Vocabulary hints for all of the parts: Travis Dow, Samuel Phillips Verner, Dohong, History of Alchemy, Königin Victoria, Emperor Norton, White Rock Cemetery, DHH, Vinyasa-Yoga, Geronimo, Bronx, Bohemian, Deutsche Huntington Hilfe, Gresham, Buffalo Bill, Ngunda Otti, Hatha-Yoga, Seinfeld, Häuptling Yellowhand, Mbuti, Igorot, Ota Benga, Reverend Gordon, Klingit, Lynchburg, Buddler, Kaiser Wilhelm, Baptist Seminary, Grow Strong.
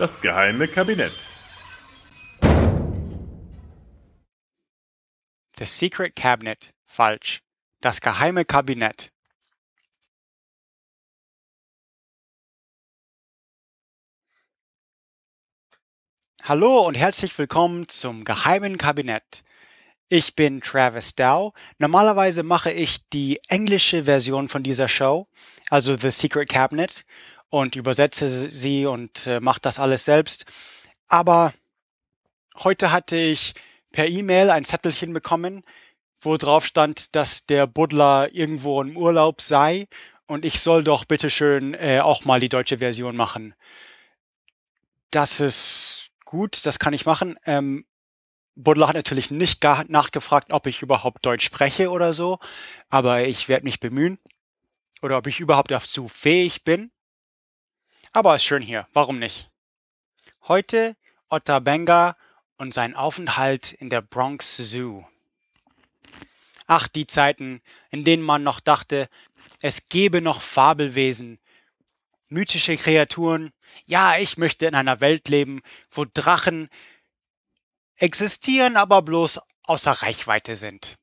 Das geheime Kabinett. The Secret Cabinet. Falsch. Das geheime Kabinett. Hallo und herzlich willkommen zum geheimen Kabinett. Ich bin Travis Dow. Normalerweise mache ich die englische Version von dieser Show, also The Secret Cabinet, und übersetze sie und mache das alles selbst. Aber heute hatte ich per E-Mail ein Zettelchen bekommen, wo drauf stand, dass der Buddler irgendwo im Urlaub sei und ich soll doch bitteschön auch mal die deutsche Version machen. Das ist gut, das kann ich machen. Buddler hat natürlich nicht nachgefragt, ob ich überhaupt Deutsch spreche oder so, aber ich werde mich bemühen oder ob ich überhaupt dazu fähig bin. Aber ist schön hier, warum nicht? Heute Ota Benga und sein Aufenthalt in der Bronx Zoo. Ach, die Zeiten, in denen man noch dachte, es gäbe noch Fabelwesen, mythische Kreaturen. Ja, ich möchte in einer Welt leben, wo Drachen existieren, aber bloß außer Reichweite sind.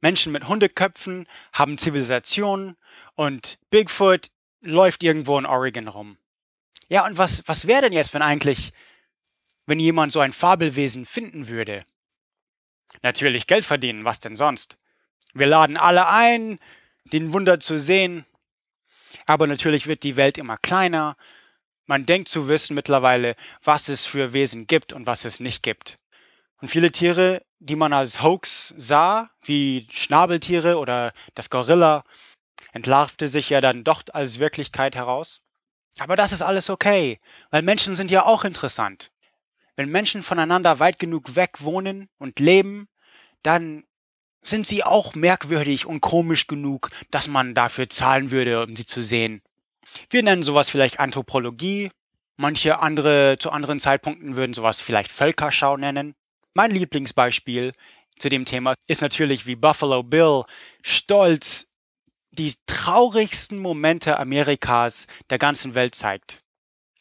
Menschen mit Hundeköpfen haben Zivilisationen und Bigfoot läuft irgendwo in Oregon rum. Ja, und was wäre denn jetzt, wenn jemand so ein Fabelwesen finden würde? Natürlich Geld verdienen, was denn sonst? Wir laden alle ein, den Wunder zu sehen. Aber natürlich wird die Welt immer kleiner. Man denkt zu wissen mittlerweile, was es für Wesen gibt und was es nicht gibt. Und viele Tiere, die man als Hoax sah, wie Schnabeltiere oder das Gorilla, entlarvte sich ja dann doch als Wirklichkeit heraus. Aber das ist alles okay, weil Menschen sind ja auch interessant. Wenn Menschen voneinander weit genug weg wohnen und leben, dann sind sie auch merkwürdig und komisch genug, dass man dafür zahlen würde, um sie zu sehen. Wir nennen sowas vielleicht Anthropologie. Manche andere zu anderen Zeitpunkten würden sowas vielleicht Völkerschau nennen. Mein Lieblingsbeispiel zu dem Thema ist natürlich, wie Buffalo Bill stolz die traurigsten Momente Amerikas der ganzen Welt zeigt.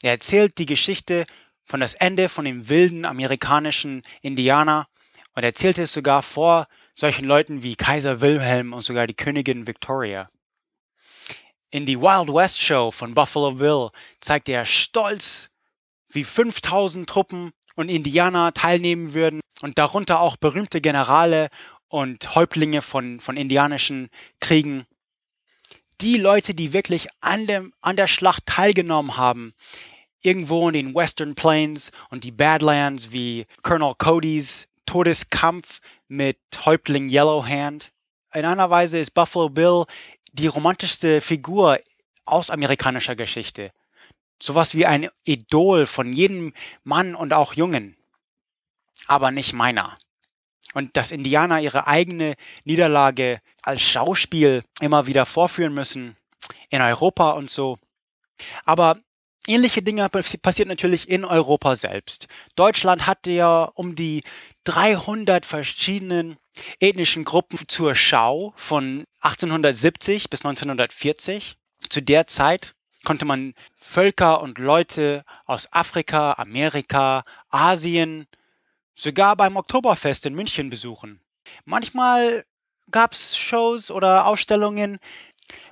Er erzählt die Geschichte von das Ende von dem wilden amerikanischen Indianer und erzählt es sogar vor solchen Leuten wie Kaiser Wilhelm und sogar die Königin Victoria. In die Wild West Show von Buffalo Bill zeigte er stolz, wie 5000 Truppen und Indianer teilnehmen würden und darunter auch berühmte Generale und Häuptlinge von indianischen Kriegen. Die Leute, die wirklich an der Schlacht teilgenommen haben, irgendwo in den Western Plains und die Badlands wie Colonel Cody's Todeskampf mit Häuptling Yellowhand. In einer Weise ist Buffalo Bill die romantischste Figur aus amerikanischer Geschichte. Sowas wie ein Idol von jedem Mann und auch Jungen. Aber nicht meiner. Und dass Indianer ihre eigene Niederlage als Schauspiel immer wieder vorführen müssen, in Europa und so. Aber ähnliche Dinge passieren natürlich in Europa selbst. Deutschland hatte ja um die 300 verschiedenen ethnischen Gruppen zur Schau von 1870 bis 1940. Zu der Zeit konnte man Völker und Leute aus Afrika, Amerika, Asien, sogar beim Oktoberfest in München besuchen. Manchmal gab es Shows oder Ausstellungen.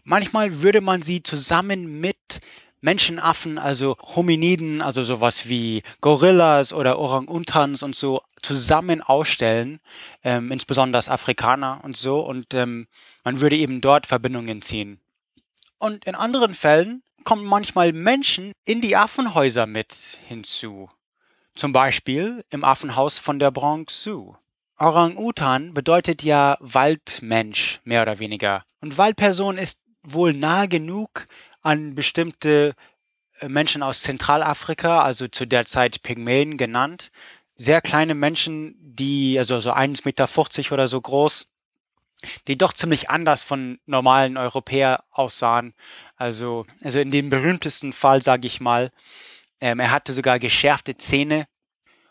Manchmal würde man sie zusammen mit Menschenaffen, also Hominiden, also sowas wie Gorillas oder Orang-Utans und so zusammen ausstellen, insbesondere Afrikaner und so. Und man würde eben dort Verbindungen ziehen. Und in anderen Fällen kommen manchmal Menschen in die Affenhäuser mit hinzu. Zum Beispiel im Affenhaus von der Bronx Zoo. Orang-Utan bedeutet ja Waldmensch, mehr oder weniger. Und Waldperson ist wohl nah genug an bestimmte Menschen aus Zentralafrika, also zu der Zeit Pygmäen genannt. Sehr kleine Menschen, die also so 1,50 Meter oder so groß, die doch ziemlich anders von normalen Europäern aussahen. Also in dem berühmtesten Fall, sage ich mal, er hatte sogar geschärfte Zähne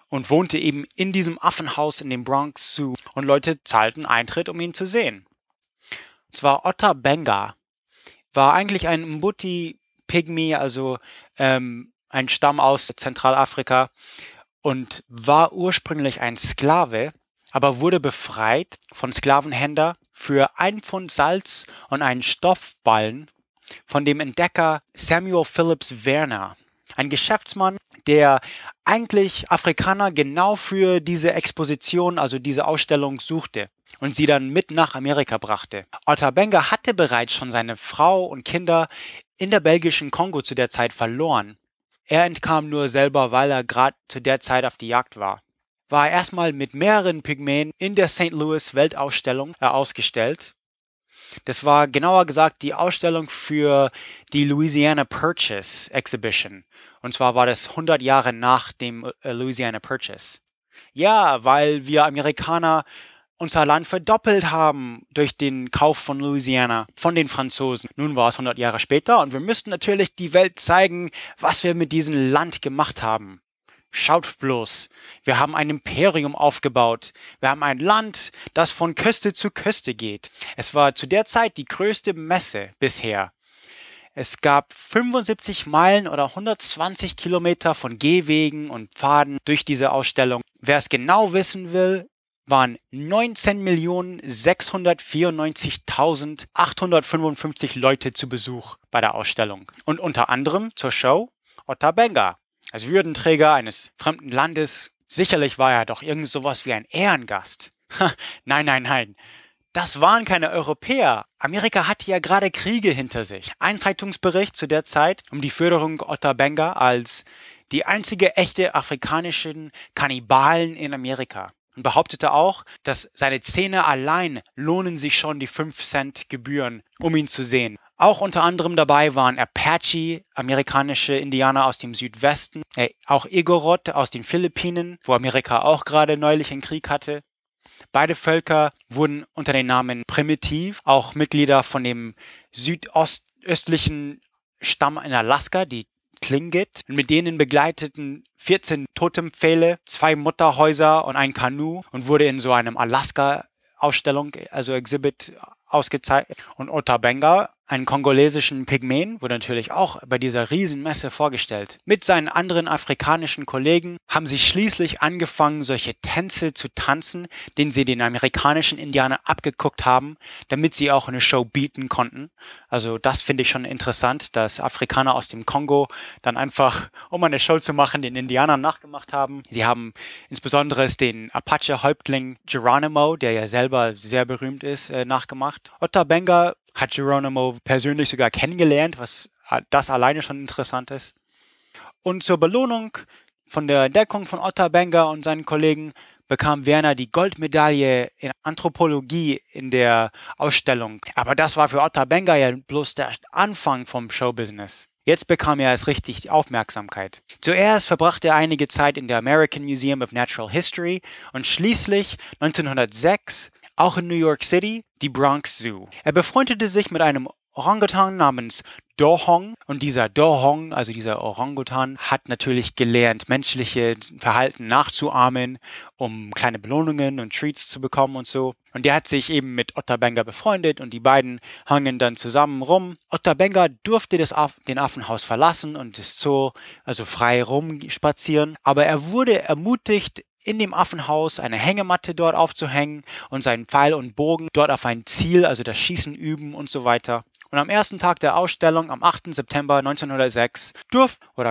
und wohnte eben in diesem Affenhaus in dem Bronx Zoo. Und Leute zahlten Eintritt, um ihn zu sehen. Und zwar Ota Benga war eigentlich ein Mbuti-Pygmy, also ein Stamm aus Zentralafrika und war ursprünglich ein Sklave, aber wurde befreit von Sklavenhändler für 1 Pfund Salz und einen Stoffballen von dem Entdecker Samuel Phillips Verner, ein Geschäftsmann, der eigentlich Afrikaner genau für diese Exposition, also diese Ausstellung, suchte und sie dann mit nach Amerika brachte. Ota Benga hatte bereits schon seine Frau und Kinder in der belgischen Kongo zu der Zeit verloren. Er entkam nur selber, weil er gerade zu der Zeit auf die Jagd war. War er erstmal mit mehreren Pygmäen in der St. Louis Weltausstellung ausgestellt. Das war genauer gesagt die Ausstellung für die Louisiana Purchase Exhibition. Und zwar war das 100 Jahre nach dem Louisiana Purchase. Ja, weil wir Amerikaner unser Land verdoppelt haben durch den Kauf von Louisiana von den Franzosen. Nun war es 100 Jahre später und wir müssten natürlich die Welt zeigen, was wir mit diesem Land gemacht haben. Schaut bloß, wir haben ein Imperium aufgebaut. Wir haben ein Land, das von Küste zu Küste geht. Es war zu der Zeit die größte Messe bisher. Es gab 75 Meilen oder 120 Kilometer von Gehwegen und Pfaden durch diese Ausstellung. Wer es genau wissen will, waren 19.694.855 Leute zu Besuch bei der Ausstellung. Und unter anderem zur Show Ota Benga. Als Würdenträger eines fremden Landes, sicherlich war er doch irgend sowas wie ein Ehrengast. Nein. Das waren keine Europäer. Amerika hatte ja gerade Kriege hinter sich. Ein Zeitungsbericht zu der Zeit um die Förderung Ota Benga als die einzige echte afrikanischen Kannibalen in Amerika. Und behauptete auch, dass seine Zähne allein lohnen sich schon die 5 Cent Gebühren, um ihn zu sehen. Auch unter anderem dabei waren Apache, amerikanische Indianer aus dem Südwesten, auch Igorot aus den Philippinen, wo Amerika auch gerade neulich einen Krieg hatte. Beide Völker wurden unter dem Namen Primitiv, auch Mitglieder von dem südostöstlichen Stamm in Alaska, die Klingit, und mit denen begleiteten 14 Totempfähle, 2 Mutterhäuser und ein Kanu und wurde in so einem Alaska-Ausstellung, also Exhibit, ausgezeichnet. Und Ota Benga, einen kongolesischen Pygmäen, wurde natürlich auch bei dieser Riesenmesse vorgestellt. Mit seinen anderen afrikanischen Kollegen haben sie schließlich angefangen, solche Tänze zu tanzen, den sie den amerikanischen Indianern abgeguckt haben, damit sie auch eine Show bieten konnten. Also das finde ich schon interessant, dass Afrikaner aus dem Kongo dann einfach, um eine Show zu machen, den Indianern nachgemacht haben. Sie haben insbesondere den Apache-Häuptling Geronimo, der ja selber sehr berühmt ist, nachgemacht. Ota Benga hat Geronimo persönlich sogar kennengelernt, was das alleine schon interessant ist. Und zur Belohnung von der Entdeckung von Ota Benga und seinen Kollegen bekam Verner die Goldmedaille in Anthropologie in der Ausstellung. Aber das war für Ota Benga ja bloß der Anfang vom Showbusiness. Jetzt bekam er erst richtig die Aufmerksamkeit. Zuerst verbrachte er einige Zeit in der American Museum of Natural History und schließlich 1906 auch in New York City, die Bronx Zoo. Er befreundete sich mit einem Orangutan namens Dohong. Und dieser Dohong, also dieser Orangutan, hat natürlich gelernt, menschliche Verhalten nachzuahmen, um kleine Belohnungen und Treats zu bekommen und so. Und der hat sich eben mit Ota Benga befreundet und die beiden hangen dann zusammen rum. Ota Benga durfte den Affenhaus verlassen und das Zoo also frei rumspazieren. Aber er wurde ermutigt, in dem Affenhaus eine Hängematte dort aufzuhängen und seinen Pfeil und Bogen dort auf ein Ziel, also das Schießen üben und so weiter. Und am ersten Tag der Ausstellung, am 8. September 1906,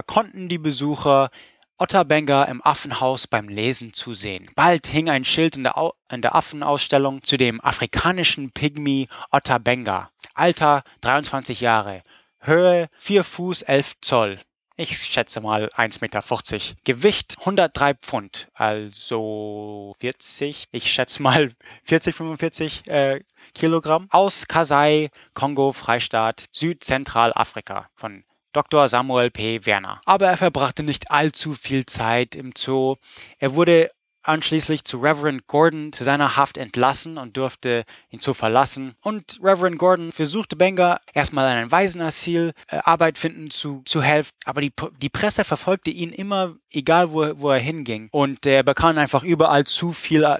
konnten die Besucher Ota Benga im Affenhaus beim Lesen zusehen. Bald hing ein Schild in der Affenausstellung zu dem afrikanischen Pygmy Ota Benga. Alter 23 Jahre, Höhe 4 Fuß 11 Zoll. Ich schätze mal 1,40 Meter. Gewicht 103 Pfund, also 45 Kilogramm. Aus Kasai, Kongo, Freistaat, Südzentralafrika von Dr. Samuel P. Verner. Aber er verbrachte nicht allzu viel Zeit im Zoo. Er wurde anschließend zu Reverend Gordon zu seiner Haft entlassen und durfte ihn so verlassen. Und Reverend Gordon versuchte Benga erstmal an einem Waisenasyl Arbeit finden zu helfen, aber die Presse verfolgte ihn immer, egal wo er hinging. Und er bekam einfach überall zu viele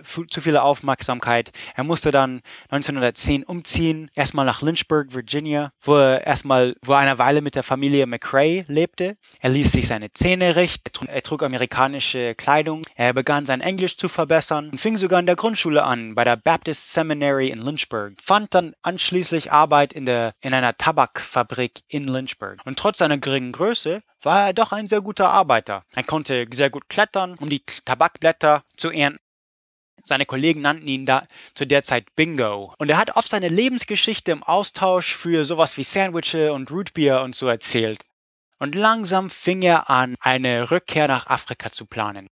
Aufmerksamkeit. Er musste dann 1910 umziehen, erstmal nach Lynchburg, Virginia, wo er eine Weile mit der Familie McRae lebte. Er ließ sich seine Zähne richten, er trug amerikanische Kleidung, er begann sein Englisch zu verbessern und fing sogar in der Grundschule an, bei der Baptist Seminary in Lynchburg. Fand dann anschließend Arbeit in einer Tabakfabrik in Lynchburg. Und trotz seiner geringen Größe war er doch ein sehr guter Arbeiter. Er konnte sehr gut klettern, um die Tabakblätter zu ernten. Seine Kollegen nannten ihn da zu der Zeit Bingo. Und er hat oft seine Lebensgeschichte im Austausch für sowas wie Sandwiches und Rootbeer und so erzählt. Und langsam fing er an, eine Rückkehr nach Afrika zu planen.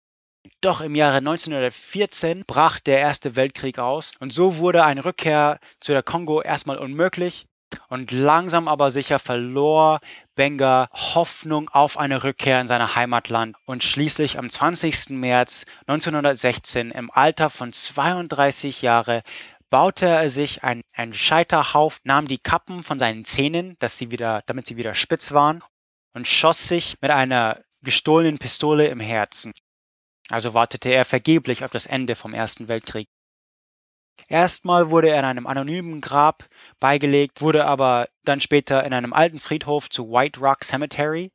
Doch im Jahre 1914 brach der Erste Weltkrieg aus und so wurde eine Rückkehr zu der Kongo erstmal unmöglich und langsam aber sicher verlor Benga Hoffnung auf eine Rückkehr in sein Heimatland und schließlich am 20. März 1916 im Alter von 32 Jahren baute er sich einen Scheiterhaufen, nahm die Kappen von seinen Zähnen, damit sie wieder spitz waren und schoss sich mit einer gestohlenen Pistole im Herzen. Also wartete er vergeblich auf das Ende vom Ersten Weltkrieg. Erstmal wurde er in einem anonymen Grab beigelegt, wurde aber dann später in einem alten Friedhof zu White Rock Cemetery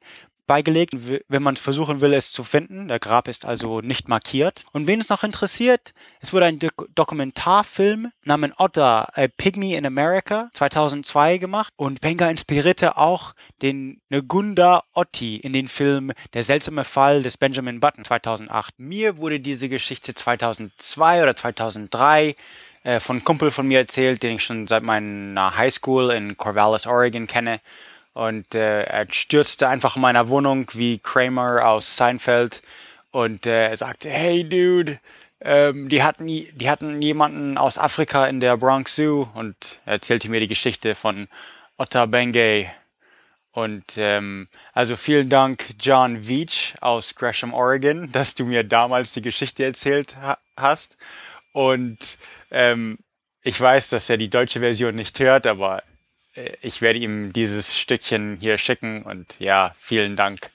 beigelegt, wenn man versuchen will, es zu finden. Der Grab ist also nicht markiert. Und wen es noch interessiert, es wurde ein Dokumentarfilm namens Otter, A Pygmy in America, 2002 gemacht. Und Benga inspirierte auch den Ngunda Otti in den Film Der seltsame Fall des Benjamin Button, 2008. Mir wurde diese Geschichte 2002 oder 2003 von einem Kumpel von mir erzählt, den ich schon seit meiner Highschool in Corvallis, Oregon kenne. Und er stürzte einfach in meiner Wohnung wie Kramer aus Seinfeld und er sagte, hey Dude, die hatten jemanden aus Afrika in der Bronx Zoo und er erzählte mir die Geschichte von Ota Benga. Und also vielen Dank John Veach aus Gresham, Oregon, dass du mir damals die Geschichte erzählt hast. Und ich weiß, dass er die deutsche Version nicht hört, aber ich werde ihm dieses Stückchen hier schicken und ja, vielen Dank.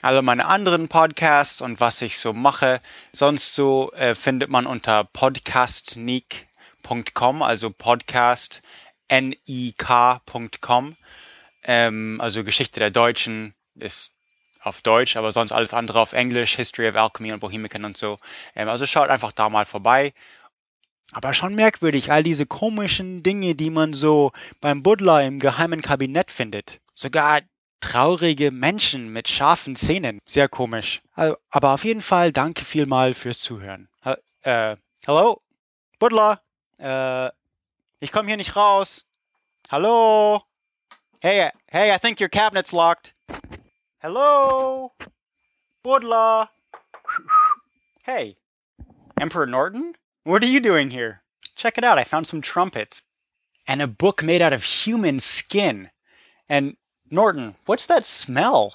Alle meine anderen Podcasts und was ich so mache, sonst so findet man unter podcastnik.com, also podcastnik.com. Also Geschichte der Deutschen ist auf Deutsch, aber sonst alles andere auf Englisch, History of Alchemy und Bohemian und so. Also schaut einfach da mal vorbei. Aber schon merkwürdig, all diese komischen Dinge, die man so beim Buddler im geheimen Kabinett findet. Sogar traurige Menschen mit scharfen Zähnen. Sehr komisch. Aber auf jeden Fall danke vielmal fürs Zuhören. Hallo? Buddler? Ich komme hier nicht raus. Hallo? Hey, I think your cabinet's locked. Hello? Buddler? Hey. Emperor Norton? What are you doing here? Check it out, I found some trumpets. And a book made out of human skin. And Norton, what's that smell?